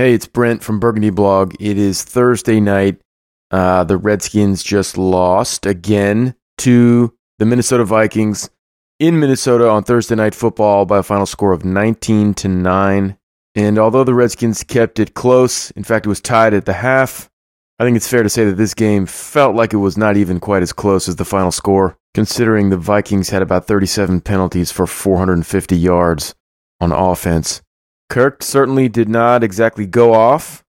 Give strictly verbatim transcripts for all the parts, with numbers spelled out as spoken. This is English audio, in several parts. Hey, it's Brent from Burgundy Blog. It is Thursday night. Uh, the Redskins just lost again to the Minnesota Vikings in Minnesota on Thursday Night Football by a final score of nineteen to nine. And although the Redskins kept it close, in fact, it was tied at the half, I think it's fair to say that this game felt like it was not even quite as close as the final score, considering the Vikings had about thirty-seven penalties for four hundred fifty yards on offense. Kirk certainly did not exactly go off.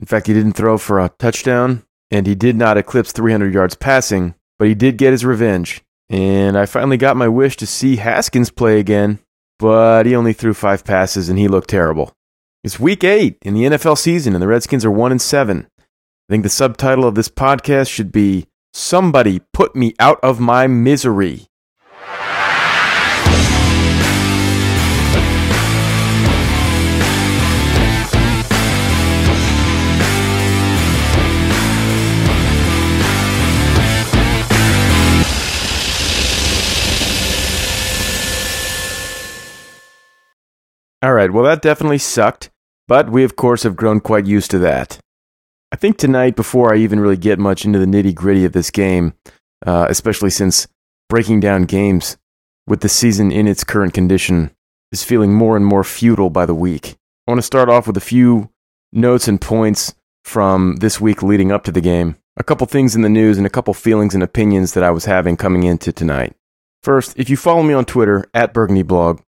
In fact, he didn't throw for a touchdown, and he did not eclipse three hundred yards passing, but he did get his revenge. And I finally got my wish to see Haskins play again, but he only threw five passes, and he looked terrible. It's week eight in the N F L season, and the Redskins are one and seven. I think the subtitle of this podcast should be, Somebody Put Me Out of My Misery. All right, well, that definitely sucked, but we, of course, have grown quite used to that. I think tonight, before I even really get much into the nitty-gritty of this game, uh, especially since breaking down games with the season in its current condition is feeling more and more futile by the week, I want to start off with a few notes and points from this week leading up to the game, a couple things in the news, and a couple feelings and opinions that I was having coming into tonight. First, if you follow me on Twitter, at Burgundy Blog,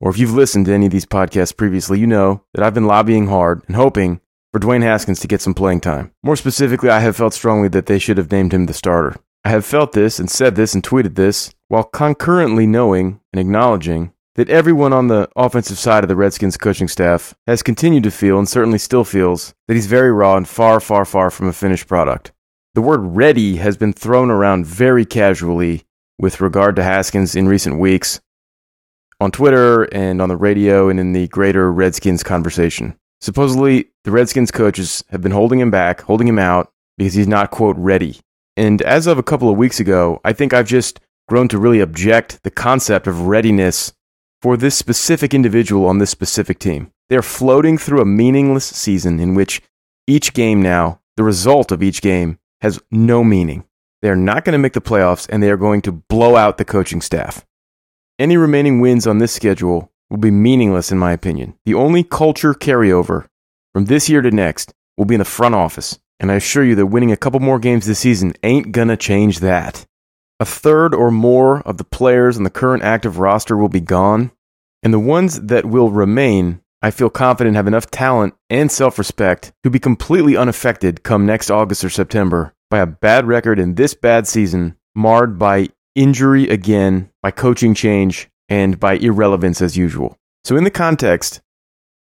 or if you've listened to any of these podcasts previously, you know that I've been lobbying hard and hoping for Dwayne Haskins to get some playing time. More specifically, I have felt strongly that they should have named him the starter. I have felt this and said this and tweeted this while concurrently knowing and acknowledging that everyone on the offensive side of the Redskins coaching staff has continued to feel and certainly still feels that he's very raw and far, far, far from a finished product. The word ready has been thrown around very casually with regard to Haskins in recent weeks on Twitter and on the radio and in the greater Redskins conversation. Supposedly, the Redskins coaches have been holding him back, holding him out, because he's not, quote, ready. And as of a couple of weeks ago, I think I've just grown to really object the concept of readiness for this specific individual on this specific team. They're floating through a meaningless season in which each game now, the result of each game, has no meaning. They're not going to make the playoffs, and they are going to blow out the coaching staff. Any remaining wins on this schedule will be meaningless, in my opinion. The only culture carryover from this year to next will be in the front office, and I assure you that winning a couple more games this season ain't gonna change that. A third or more of the players on the current active roster will be gone, and the ones that will remain, I feel confident, have enough talent and self-respect to be completely unaffected come next August or September by a bad record in this bad season, marred by injury again, by coaching change, and by irrelevance as usual. So in the context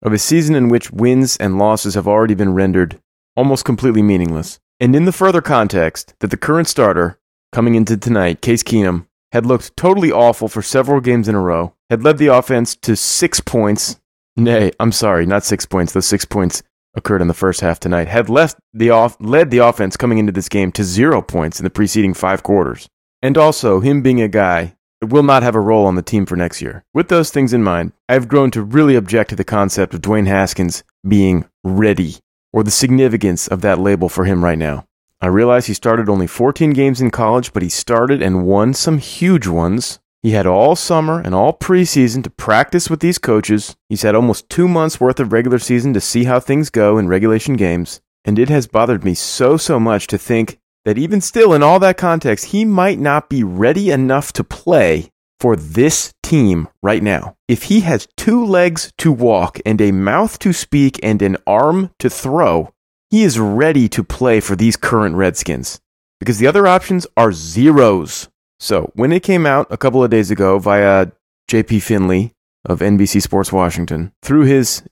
of a season in which wins and losses have already been rendered almost completely meaningless, and in the further context that the current starter coming into tonight, Case Keenum, had looked totally awful for several games in a row, had led the offense to six points, nay, I'm sorry, not six points, those six points occurred in the first half tonight, had left the off, led the offense coming into this game to zero points in the preceding five quarters. And also, him being a guy will not have a role on the team for next year. With those things in mind, I've grown to really object to the concept of Dwayne Haskins being ready, or the significance of that label for him right now. I realize he started only fourteen games in college, but he started and won some huge ones. He had all summer and all preseason to practice with these coaches. He's had almost two months worth of regular season to see how things go in regulation games. And it has bothered me so, so much to think that even still, in all that context, he might not be ready enough to play for this team right now. If he has two legs to walk and a mouth to speak and an arm to throw, he is ready to play for these current Redskins, because the other options are zeros. So when it came out a couple of days ago via J P Finley of N B C Sports Washington, through his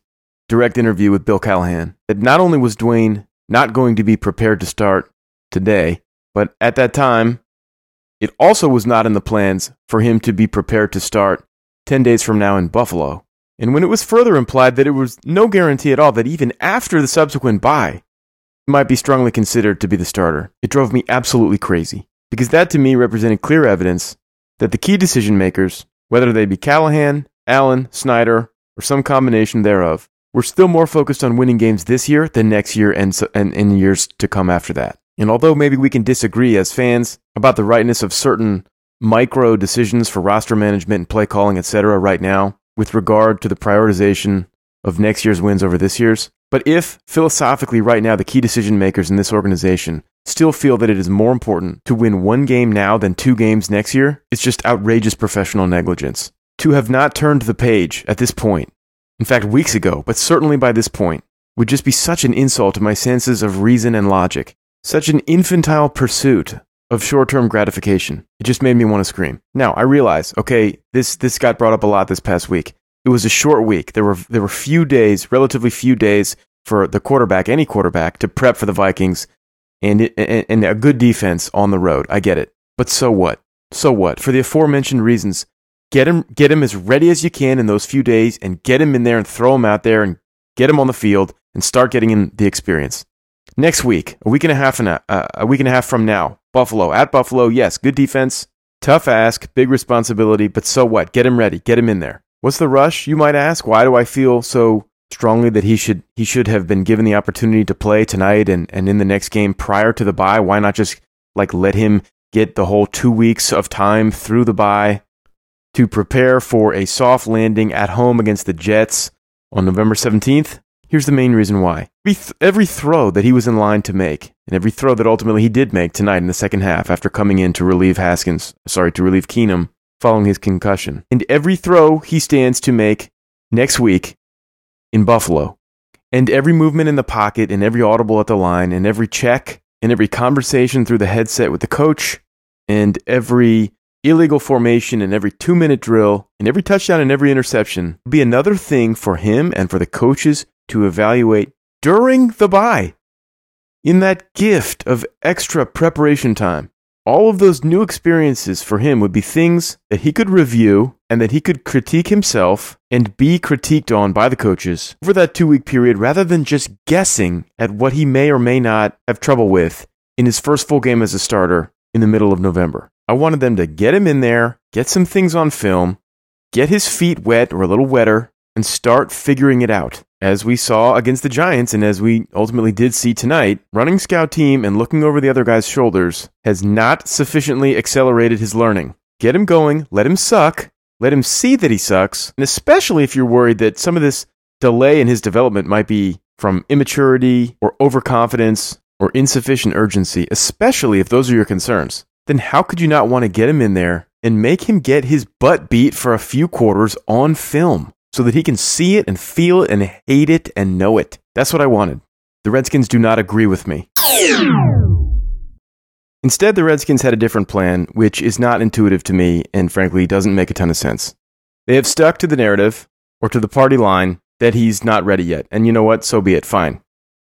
direct interview with Bill Callahan, that not only was Dwayne not going to be prepared to start today, but at that time, it also was not in the plans for him to be prepared to start ten days from now in Buffalo. And when it was further implied that it was no guarantee at all that even after the subsequent bye, he might be strongly considered to be the starter, it drove me absolutely crazy, because that to me represented clear evidence that the key decision makers, whether they be Callahan, Allen, Snyder, or some combination thereof, We're still more focused on winning games this year than next year and, so, and in years to come after that. And although maybe we can disagree as fans about the rightness of certain micro decisions for roster management and play calling, et cetera right now with regard to the prioritization of next year's wins over this year's, but if philosophically right now the key decision makers in this organization still feel that it is more important to win one game now than two games next year, it's just outrageous professional negligence. To have not turned the page at this point, in fact weeks ago, but certainly by this point, would just be such an insult to my senses of reason and logic. Such an infantile pursuit of short-term gratification. It just made me want to scream. Now, I realize, okay, this this got brought up a lot this past week. It was a short week. There were there were few days, relatively few days for the quarterback, any quarterback, to prep for the Vikings and, it, and, and a good defense on the road. I get it. But so what? So what? For the aforementioned reasons, get him, get him as ready as you can in those few days and get him in there and throw him out there and get him on the field and start getting him the experience. Next week, a week and a half and a, uh, a week and a half from now, Buffalo, at Buffalo, yes, good defense, tough ask, big responsibility, but so what? Get him ready, get him in there. What's the rush, you might ask? Why do I feel so strongly that he should he should have been given the opportunity to play tonight and, and in the next game prior to the bye? Why not just like let him get the whole two weeks of time through the bye to prepare for a soft landing at home against the Jets on November seventeenth? Here's the main reason why. Every throw that he was in line to make, and every throw that ultimately he did make tonight in the second half after coming in to relieve Haskins, sorry, to relieve Keenum following his concussion, and every throw he stands to make next week in Buffalo, and every movement in the pocket, and every audible at the line, and every check, and every conversation through the headset with the coach, and every illegal formation and every two-minute drill and every touchdown and every interception would be another thing for him and for the coaches to evaluate during the bye. In that gift of extra preparation time, all of those new experiences for him would be things that he could review and that he could critique himself and be critiqued on by the coaches over that two-week period rather than just guessing at what he may or may not have trouble with in his first full game as a starter in the middle of November. I wanted them to get him in there, get some things on film, get his feet wet or a little wetter, and start figuring it out. As we saw against the Giants and as we ultimately did see tonight, running scout team and looking over the other guy's shoulders has not sufficiently accelerated his learning. Get him going, let him suck, let him see that he sucks, and especially if you're worried that some of this delay in his development might be from immaturity or overconfidence or insufficient urgency, especially if those are your concerns, then how could you not want to get him in there and make him get his butt beat for a few quarters on film? So that he can see it and feel it and hate it and know it. That's what I wanted. The Redskins do not agree with me. Instead, the Redskins had a different plan, which is not intuitive to me and frankly doesn't make a ton of sense. They have stuck to the narrative or to the party line that he's not ready yet. And you know what? So be it. Fine.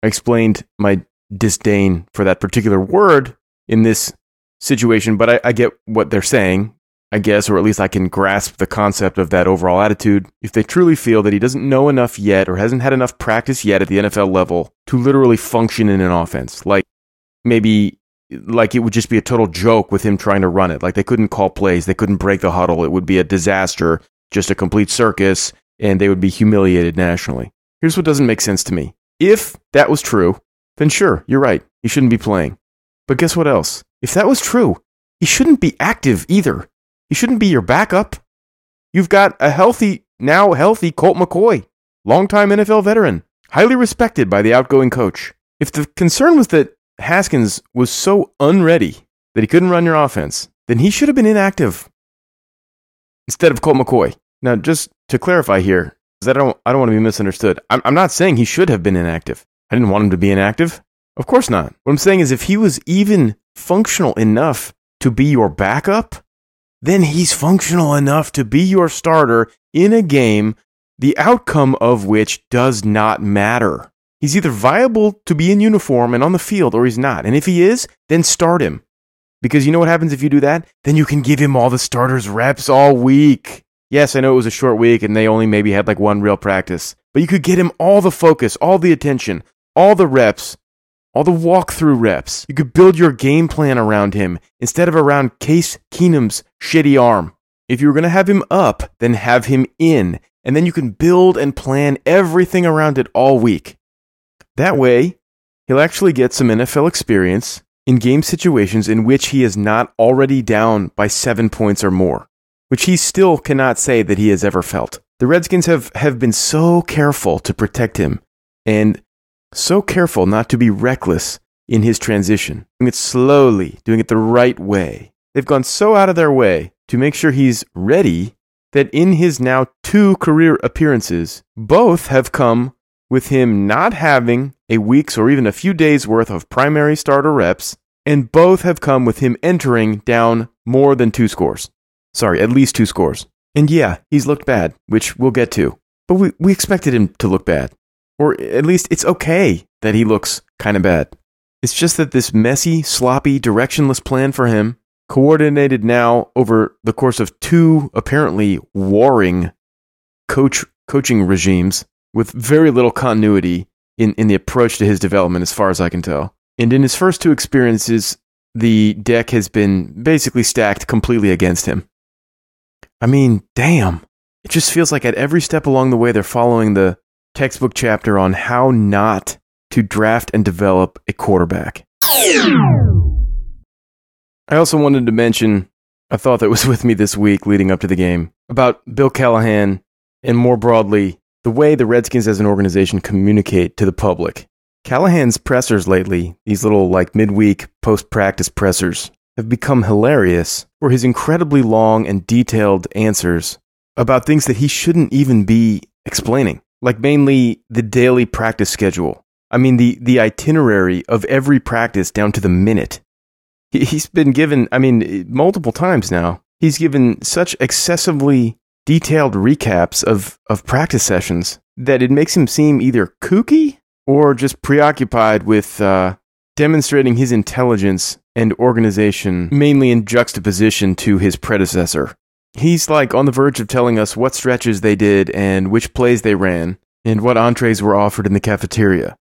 I explained my disdain for that particular word in this situation, but I, I get what they're saying. I guess, or at least I can grasp the concept of that overall attitude if they truly feel that he doesn't know enough yet or hasn't had enough practice yet at the N F L level to literally function in an offense. Like maybe like it would just be a total joke with him trying to run it. Like they couldn't call plays. They couldn't break the huddle. It would be a disaster, just a complete circus, and they would be humiliated nationally. Here's what doesn't make sense to me. If that was true, then sure, you're right. He shouldn't be playing. But guess what else? If that was true, he shouldn't be active either. He shouldn't be your backup. You've got a healthy, now healthy Colt McCoy, longtime N F L veteran, highly respected by the outgoing coach. If the concern was that Haskins was so unready that he couldn't run your offense, then he should have been inactive instead of Colt McCoy. Now, just to clarify here, because I don't, I don't want to be misunderstood. I'm, I'm not saying he should have been inactive. I didn't want him to be inactive. Of course not. What I'm saying is if he was even functional enough to be your backup, then he's functional enough to be your starter in a game, the outcome of which does not matter. He's either viable to be in uniform and on the field, or he's not. And if he is, then start him. Because you know what happens if you do that? Then you can give him all the starters reps all week. Yes, I know it was a short week and they only maybe had like one real practice. But you could get him all the focus, all the attention, all the reps, all the walkthrough reps. You could build your game plan around him instead of around Case Keenum's shitty arm. If you're going to have him up, then have him in, and then you can build and plan everything around it all week. That way, he'll actually get some N F L experience in game situations in which he is not already down by seven points or more, which he still cannot say that he has ever felt. The Redskins have, have been so careful to protect him and so careful not to be reckless in his transition, doing it slowly, doing it the right way. They've gone so out of their way to make sure he's ready that in his now two career appearances, both have come with him not having a week's or even a few days' worth of primary starter reps, and both have come with him entering down more than two scores. Sorry, at least two scores. And yeah, he's looked bad, which we'll get to. But we, we expected him to look bad. Or at least it's okay that he looks kind of bad. It's just that this messy, sloppy, directionless plan for him, coordinated now over the course of two apparently warring coach coaching regimes with very little continuity in, in the approach to his development, as far as I can tell. And in his first two experiences, the deck has been basically stacked completely against him. I mean, damn. It just feels like at every step along the way, they're following the textbook chapter on how not to draft and develop a quarterback. I also wanted to mention a thought that was with me this week leading up to the game about Bill Callahan and more broadly, the way the Redskins as an organization communicate to the public. Callahan's pressers lately, these little like midweek post-practice pressers, have become hilarious for his incredibly long and detailed answers about things that he shouldn't even be explaining, like mainly the daily practice schedule. I mean, the, the itinerary of every practice down to the minute. He's been given, I mean, multiple times now, he's given such excessively detailed recaps of, of practice sessions that it makes him seem either kooky or just preoccupied with uh, demonstrating his intelligence and organization, mainly in juxtaposition to his predecessor. He's like on the verge of telling us what stretches they did and which plays they ran and what entrees were offered in the cafeteria.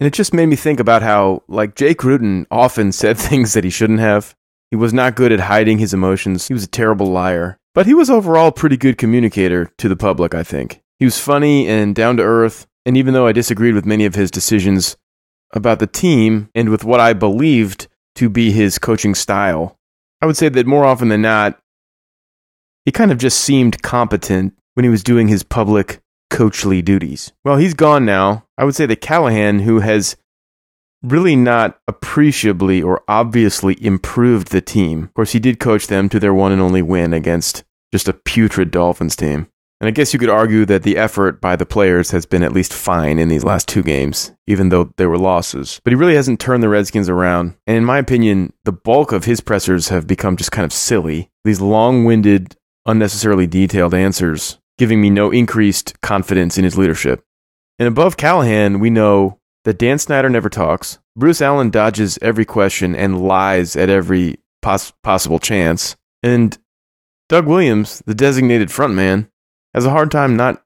And it just made me think about how, like, Jay Gruden often said things that he shouldn't have. He was not good at hiding his emotions. He was a terrible liar. But he was overall a pretty good communicator to the public, I think. He was funny and down to earth. And even though I disagreed with many of his decisions about the team and with what I believed to be his coaching style, I would say that more often than not, he kind of just seemed competent when he was doing his public coachly duties. Well, he's gone now. I would say that Callahan, who has really not appreciably or obviously improved the team, of course, he did coach them to their one and only win against just a putrid Dolphins team. And I guess you could argue that the effort by the players has been at least fine in these last two games, even though they were losses. But he really hasn't turned the Redskins around. And in my opinion, the bulk of his pressers have become just kind of silly. These long-winded, unnecessarily detailed answers, giving me no increased confidence in his leadership. And above Callahan, we know that Dan Snyder never talks, Bruce Allen dodges every question and lies at every pos- possible chance, and Doug Williams, the designated frontman, has a hard time not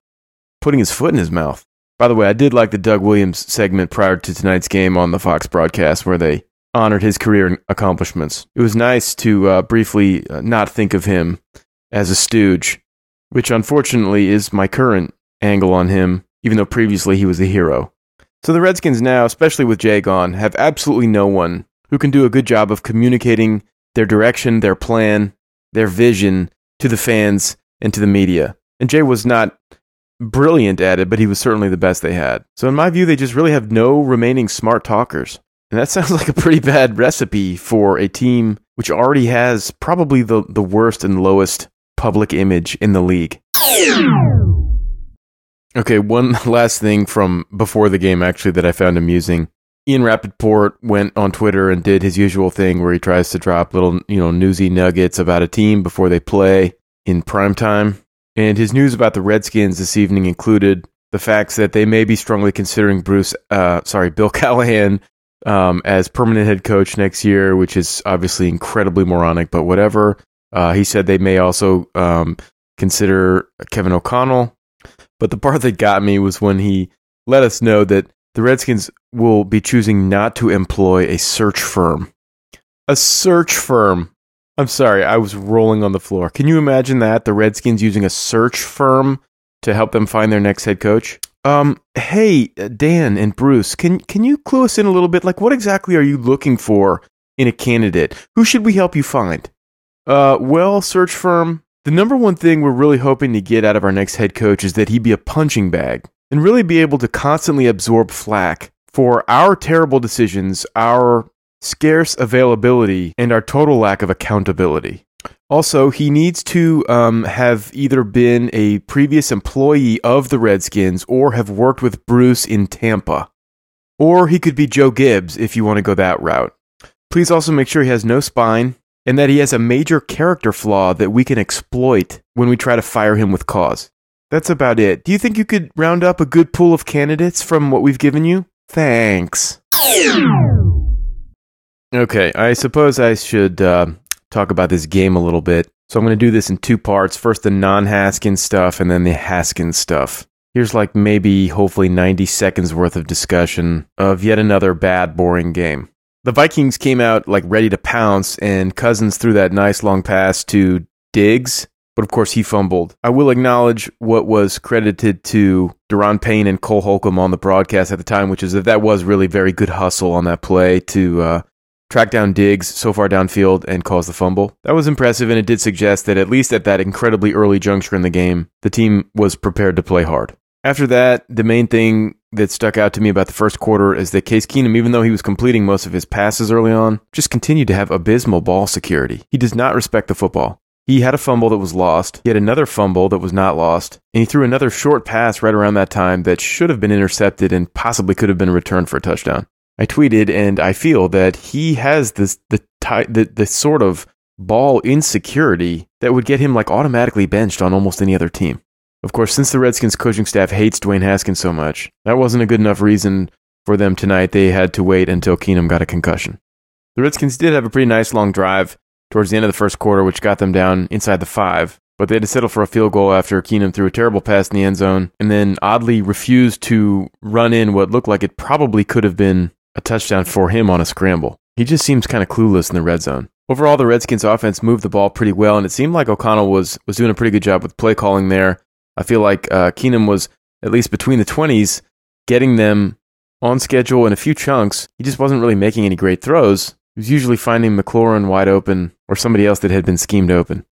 putting his foot in his mouth. By the way, I did like the Doug Williams segment prior to tonight's game on the Fox broadcast where they honored his career and accomplishments. It was nice to uh, briefly uh, not think of him as a stooge, which unfortunately is my current angle on him, even though previously he was a hero. So the Redskins now, especially with Jay gone, have absolutely no one who can do a good job of communicating their direction, their plan, their vision to the fans and to the media. And Jay was not brilliant at it, but he was certainly the best they had. So in my view, they just really have no remaining smart talkers. And that sounds like a pretty bad recipe for a team which already has probably the, the worst and lowest public image in the league. Okay, one last thing from before the game, actually, that I found amusing. Ian Rapoport went on Twitter and did his usual thing where he tries to drop little, you know, newsy nuggets about a team before they play in primetime. And his news about the Redskins this evening included the facts that they may be strongly considering Bruce, uh, sorry, Bill Callahan um, as permanent head coach next year, which is obviously incredibly moronic, but whatever. Uh, he said they may also um, consider Kevin O'Connell. But the part that got me was when he let us know that the Redskins will be choosing not to employ a search firm. A search firm. I'm sorry, I was rolling on the floor. Can you imagine that? The Redskins using a search firm to help them find their next head coach? Um, hey, Dan and Bruce, can can you clue us in a little bit? Like, what exactly are you looking for in a candidate? Who should we help you find? Uh, well, search firm, the number one thing we're really hoping to get out of our next head coach is that he be a punching bag and really be able to constantly absorb flack for our terrible decisions, our scarce availability, and our total lack of accountability. Also, he needs to um, have either been a previous employee of the Redskins or have worked with Bruce in Tampa. Or he could be Joe Gibbs if you want to go that route. Please also make sure he has no spine and that he has a major character flaw that we can exploit when we try to fire him with cause. That's about it. Do you think you could round up a good pool of candidates from what we've given you? Thanks. Okay, I suppose I should uh, talk about this game a little bit. So I'm going to do this in two parts. First, the non-Haskins stuff, and then the Haskins stuff. Here's like maybe, hopefully, ninety seconds worth of discussion of yet another bad, boring game. The Vikings came out like ready to pounce, and Cousins threw that nice long pass to Diggs, but of course he fumbled. I will acknowledge what was credited to Deron Payne and Cole Holcomb on the broadcast at the time, which is that that was really very good hustle on that play to... Uh, track down Diggs so far downfield and cause the fumble. That was impressive, and it did suggest that at least at that incredibly early juncture in the game, the team was prepared to play hard. After that, the main thing that stuck out to me about the first quarter is that Case Keenum, even though he was completing most of his passes early on, just continued to have abysmal ball security. He does not respect the football. He had a fumble that was lost. He had another fumble that was not lost, and he threw another short pass right around that time that should have been intercepted and possibly could have been returned for a touchdown. I tweeted, and I feel that he has this the, ty- the the sort of ball insecurity that would get him like automatically benched on almost any other team. Of course, since the Redskins coaching staff hates Dwayne Haskins so much, that wasn't a good enough reason for them tonight. They had to wait until Keenum got a concussion. The Redskins did have a pretty nice long drive towards the end of the first quarter, which got them down inside the five, but they had to settle for a field goal after Keenum threw a terrible pass in the end zone and then oddly refused to run in what looked like it probably could have been a touchdown for him on a scramble. He just seems kind of clueless in the red zone. Overall, the Redskins offense moved the ball pretty well, and it seemed like O'Connell was was doing a pretty good job with play calling there. I feel like uh, Keenum was, at least between the twenties, getting them on schedule in a few chunks. He just wasn't really making any great throws. He was usually finding McLaurin wide open or somebody else that had been schemed open.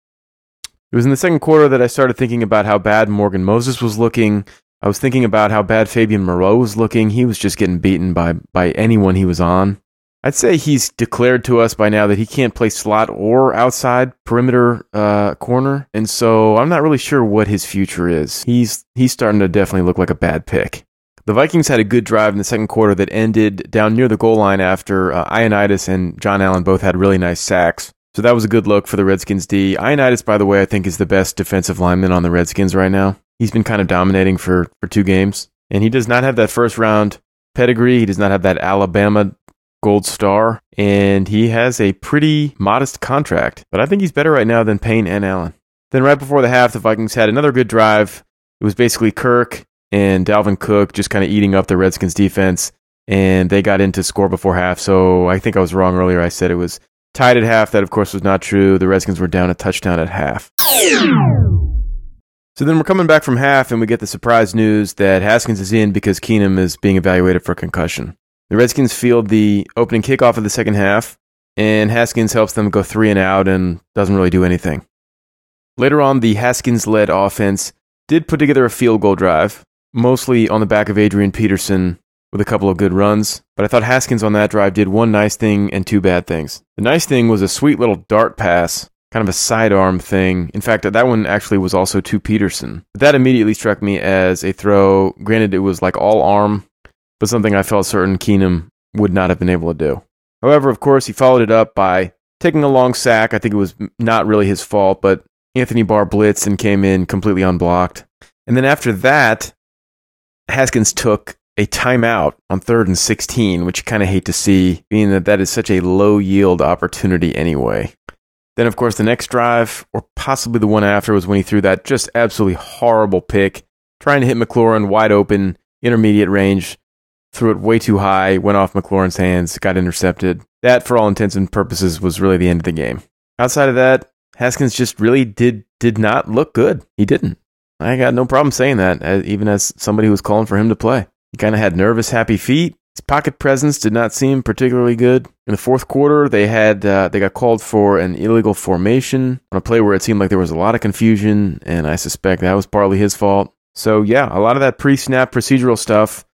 It was in the second quarter that I started thinking about how bad Morgan Moses was looking. I was thinking about how bad Fabian Moreau was looking. He was just getting beaten by, by anyone he was on. I'd say he's declared to us by now that he can't play slot or outside perimeter uh, corner, and so I'm not really sure what his future is. He's he's starting to definitely look like a bad pick. The Vikings had a good drive in the second quarter that ended down near the goal line after uh, Ioannidis and John Allen both had really nice sacks. So that was a good look for the Redskins D. Ioannidis, by the way, I think is the best defensive lineman on the Redskins right now. He's been kind of dominating for, for two games, and he does not have that first round pedigree. He does not have that Alabama gold star, and he has a pretty modest contract, but I think he's better right now than Payne and Allen. Then right before the half, the Vikings had another good drive. It was basically Kirk and Dalvin Cook just kind of eating up the Redskins defense, and they got into score before half, so I think I was wrong earlier. I said it was tied at half. That, of course, was not true. The Redskins were down a touchdown at half. So then we're coming back from half, and we get the surprise news that Haskins is in because Keenum is being evaluated for concussion. The Redskins field the opening kickoff of the second half, and Haskins helps them go three and out and doesn't really do anything. Later on, the Haskins-led offense did put together a field goal drive, mostly on the back of Adrian Peterson with a couple of good runs, but I thought Haskins on that drive did one nice thing and two bad things. The nice thing was a sweet little dart pass, kind of a sidearm thing. In fact, that one actually was also to Peterson. That immediately struck me as a throw. Granted, it was like all arm, but something I felt certain Keenum would not have been able to do. However, of course, he followed it up by taking a long sack. I think it was not really his fault, but Anthony Barr blitzed and came in completely unblocked. And then after that, Haskins took a timeout on third and sixteen, which you kind of hate to see, being that that is such a low-yield opportunity anyway. Then, of course, the next drive, or possibly the one after, was when he threw that just absolutely horrible pick, trying to hit McLaurin wide open, intermediate range, threw it way too high, went off McLaurin's hands, got intercepted. That, for all intents and purposes, was really the end of the game. outside of that, Haskins just really did did not look good. He didn't. I got no problem saying that, even as somebody who was calling for him to play. He kind of had nervous, happy feet. His pocket presence did not seem particularly good. In the fourth quarter, they had uh, they got called for an illegal formation on a play where it seemed like there was a lot of confusion, and I suspect that was partly his fault. So yeah, a lot of that pre-snap procedural stuff,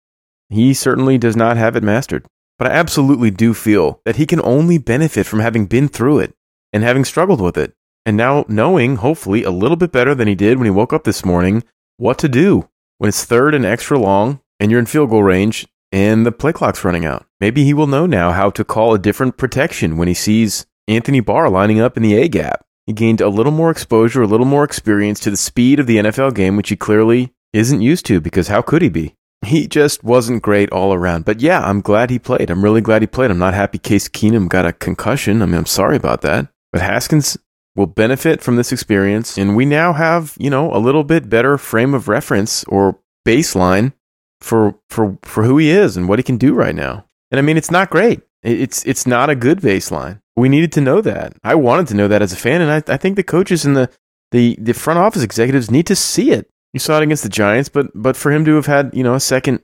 he certainly does not have it mastered. But I absolutely do feel that he can only benefit from having been through it and having struggled with it, and now knowing, hopefully, a little bit better than he did when he woke up this morning, what to do when it's third and extra long and you're in field goal range and the play clock's running out. Maybe he will know now how to call a different protection when he sees Anthony Barr lining up in the A-gap. He gained a little more exposure, a little more experience to the speed of the N F L game, which he clearly isn't used to, because how could he be? He just wasn't great all around. But yeah, I'm glad he played. I'm really glad he played. I'm not happy Case Keenum got a concussion. I mean, I'm sorry about that. But Haskins will benefit from this experience, and we now have, you know, a little bit better frame of reference or baseline for for for who he is and what he can do right now. And I mean, it's not great. It's it's not a good baseline. We needed to know that. I wanted to know that as a fan, and I, I think the coaches and the, the the front office executives need to see it. You saw it against the Giants, but but for him to have had, you know, a second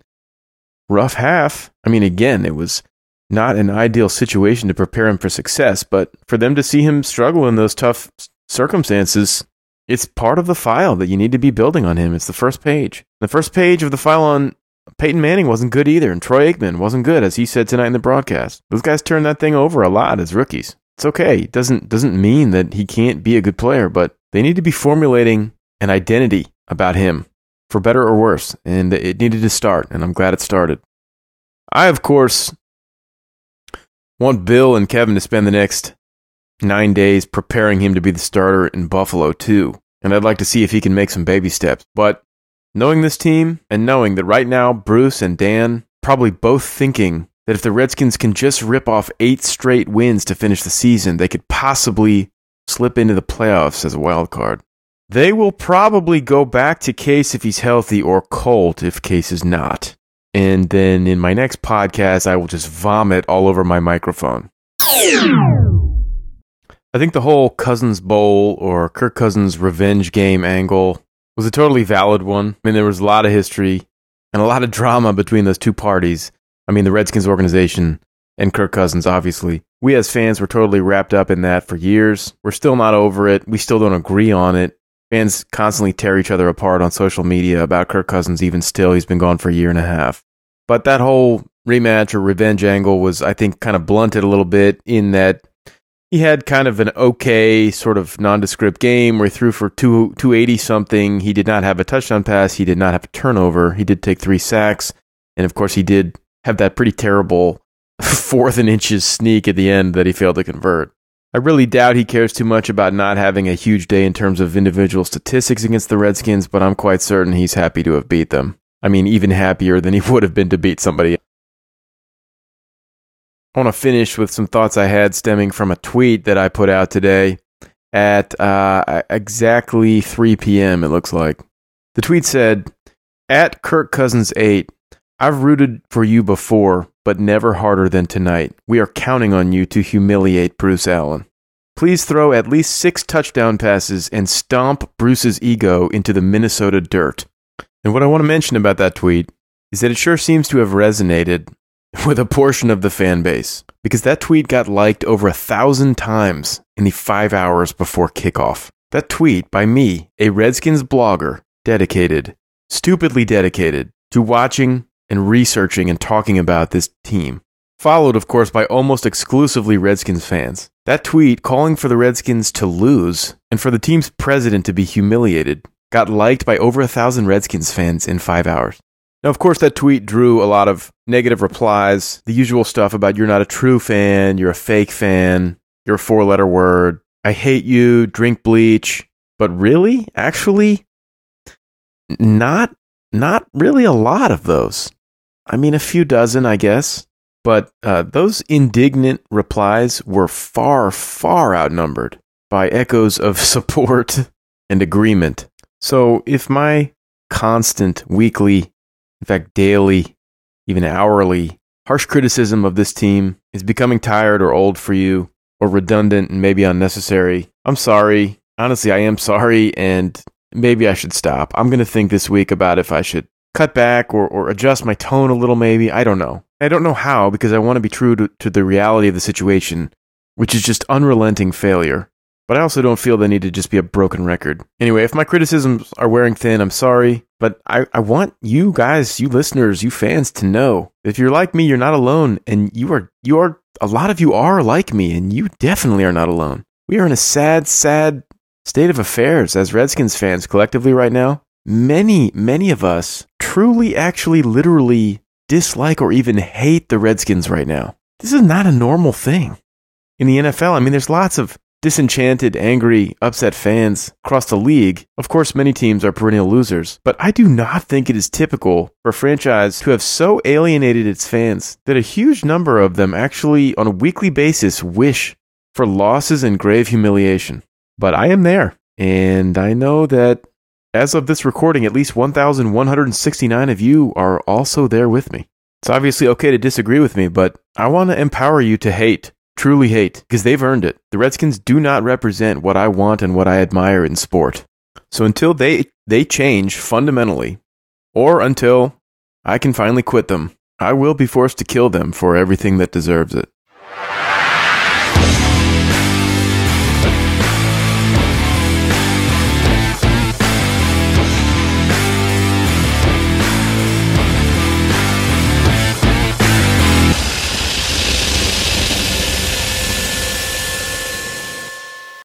rough half, I mean, again, it was not an ideal situation to prepare him for success, but for them to see him struggle in those tough circumstances, it's part of the file that you need to be building on him. It's the first page. The first page of the file on Peyton Manning wasn't good either, and Troy Aikman wasn't good, as he said tonight in the broadcast. Those guys turned that thing over a lot as rookies. It's okay. It doesn't, doesn't mean that he can't be a good player, but they need to be formulating an identity about him, for better or worse, and it needed to start, and I'm glad it started. I, of course, want Bill and Kevin to spend the next nine days preparing him to be the starter in Buffalo, too. And I'd like to see if he can make some baby steps. But knowing this team and knowing that right now, Bruce and Dan probably both thinking that if the Redskins can just rip off eight straight wins to finish the season, they could possibly slip into the playoffs as a wild card. They will probably go back to Case if he's healthy, or Colt if Case is not. And then in my next podcast, I will just vomit all over my microphone. I think the whole Cousins Bowl or Kirk Cousins revenge game angle was a totally valid one. I mean, there was a lot of history and a lot of drama between those two parties. I mean, the Redskins organization and Kirk Cousins, obviously. We as fans were totally wrapped up in that for years. We're still not over it. We still don't agree on it. Fans constantly tear each other apart on social media about Kirk Cousins even still. He's been gone for a year and a half. But that whole rematch or revenge angle was, I think, kind of blunted a little bit in that he had kind of an okay sort of nondescript game where he threw for two eighty something. He did not have a touchdown pass. He did not have a turnover. He did take three sacks. And, of course, he did have that pretty terrible fourth and inches sneak at the end that he failed to convert. I really doubt he cares too much about not having a huge day in terms of individual statistics against the Redskins, but I'm quite certain he's happy to have beat them. I mean, even happier than he would have been to beat somebody. I want to finish with some thoughts I had stemming from a tweet that I put out today at uh, exactly three p.m., it looks like. The tweet said, "At Kirk Cousins eight, I've rooted for you before, but never harder than tonight. We are counting on you to humiliate Bruce Allen. Please throw at least six touchdown passes and stomp Bruce's ego into the Minnesota dirt." And what I want to mention about that tweet is that it sure seems to have resonated with a portion of the fan base, because that tweet got liked over a thousand times in the five hours before kickoff. That tweet by me, a Redskins blogger, dedicated, stupidly dedicated, to watching and researching and talking about this team. Followed, of course, by almost exclusively Redskins fans. That tweet calling for the Redskins to lose and for the team's president to be humiliated got liked by over a thousand Redskins fans in five hours. Now, of course, that tweet drew a lot of negative replies, the usual stuff about you're not a true fan, you're a fake fan, you're a four-letter word, I hate you, drink bleach. But really, actually, not, not really a lot of those. I mean, a few dozen, I guess, but uh, those indignant replies were far, far outnumbered by echoes of support and agreement. So if my constant weekly, in fact daily, even hourly, harsh criticism of this team is becoming tired or old for you, or redundant and maybe unnecessary. I'm sorry. Honestly, I am sorry, and maybe I should stop. I'm going to think this week about if I should cut back or, or adjust my tone a little maybe. I don't know. I don't know how, because I want to be true to, to the reality of the situation, which is just unrelenting failure. But I also don't feel they need to just be a broken record. Anyway, if my criticisms are wearing thin, I'm sorry. But I, I want you guys, you listeners, you fans to know, if you're like me, you're not alone. And you are, you are, a lot of you are like me, and you definitely are not alone. We are in a sad, sad state of affairs as Redskins fans collectively right now. Many, many of us truly, actually, literally dislike or even hate the Redskins right now. This is not a normal thing. In the N F L, I mean, there's lots of disenchanted, angry, upset fans across the league. Of course, many teams are perennial losers, but I do not think it is typical for a franchise to have so alienated its fans that a huge number of them actually, on a weekly basis, wish for losses and grave humiliation. But I am there, and I know that as of this recording, at least one thousand one hundred sixty-nine of you are also there with me. It's obviously okay to disagree with me, but I want to empower you to hate. Truly hate, because they've earned it. The Redskins do not represent what I want and what I admire in sport. So until they they change fundamentally, or until I can finally quit them, I will be forced to kill them for everything that deserves it.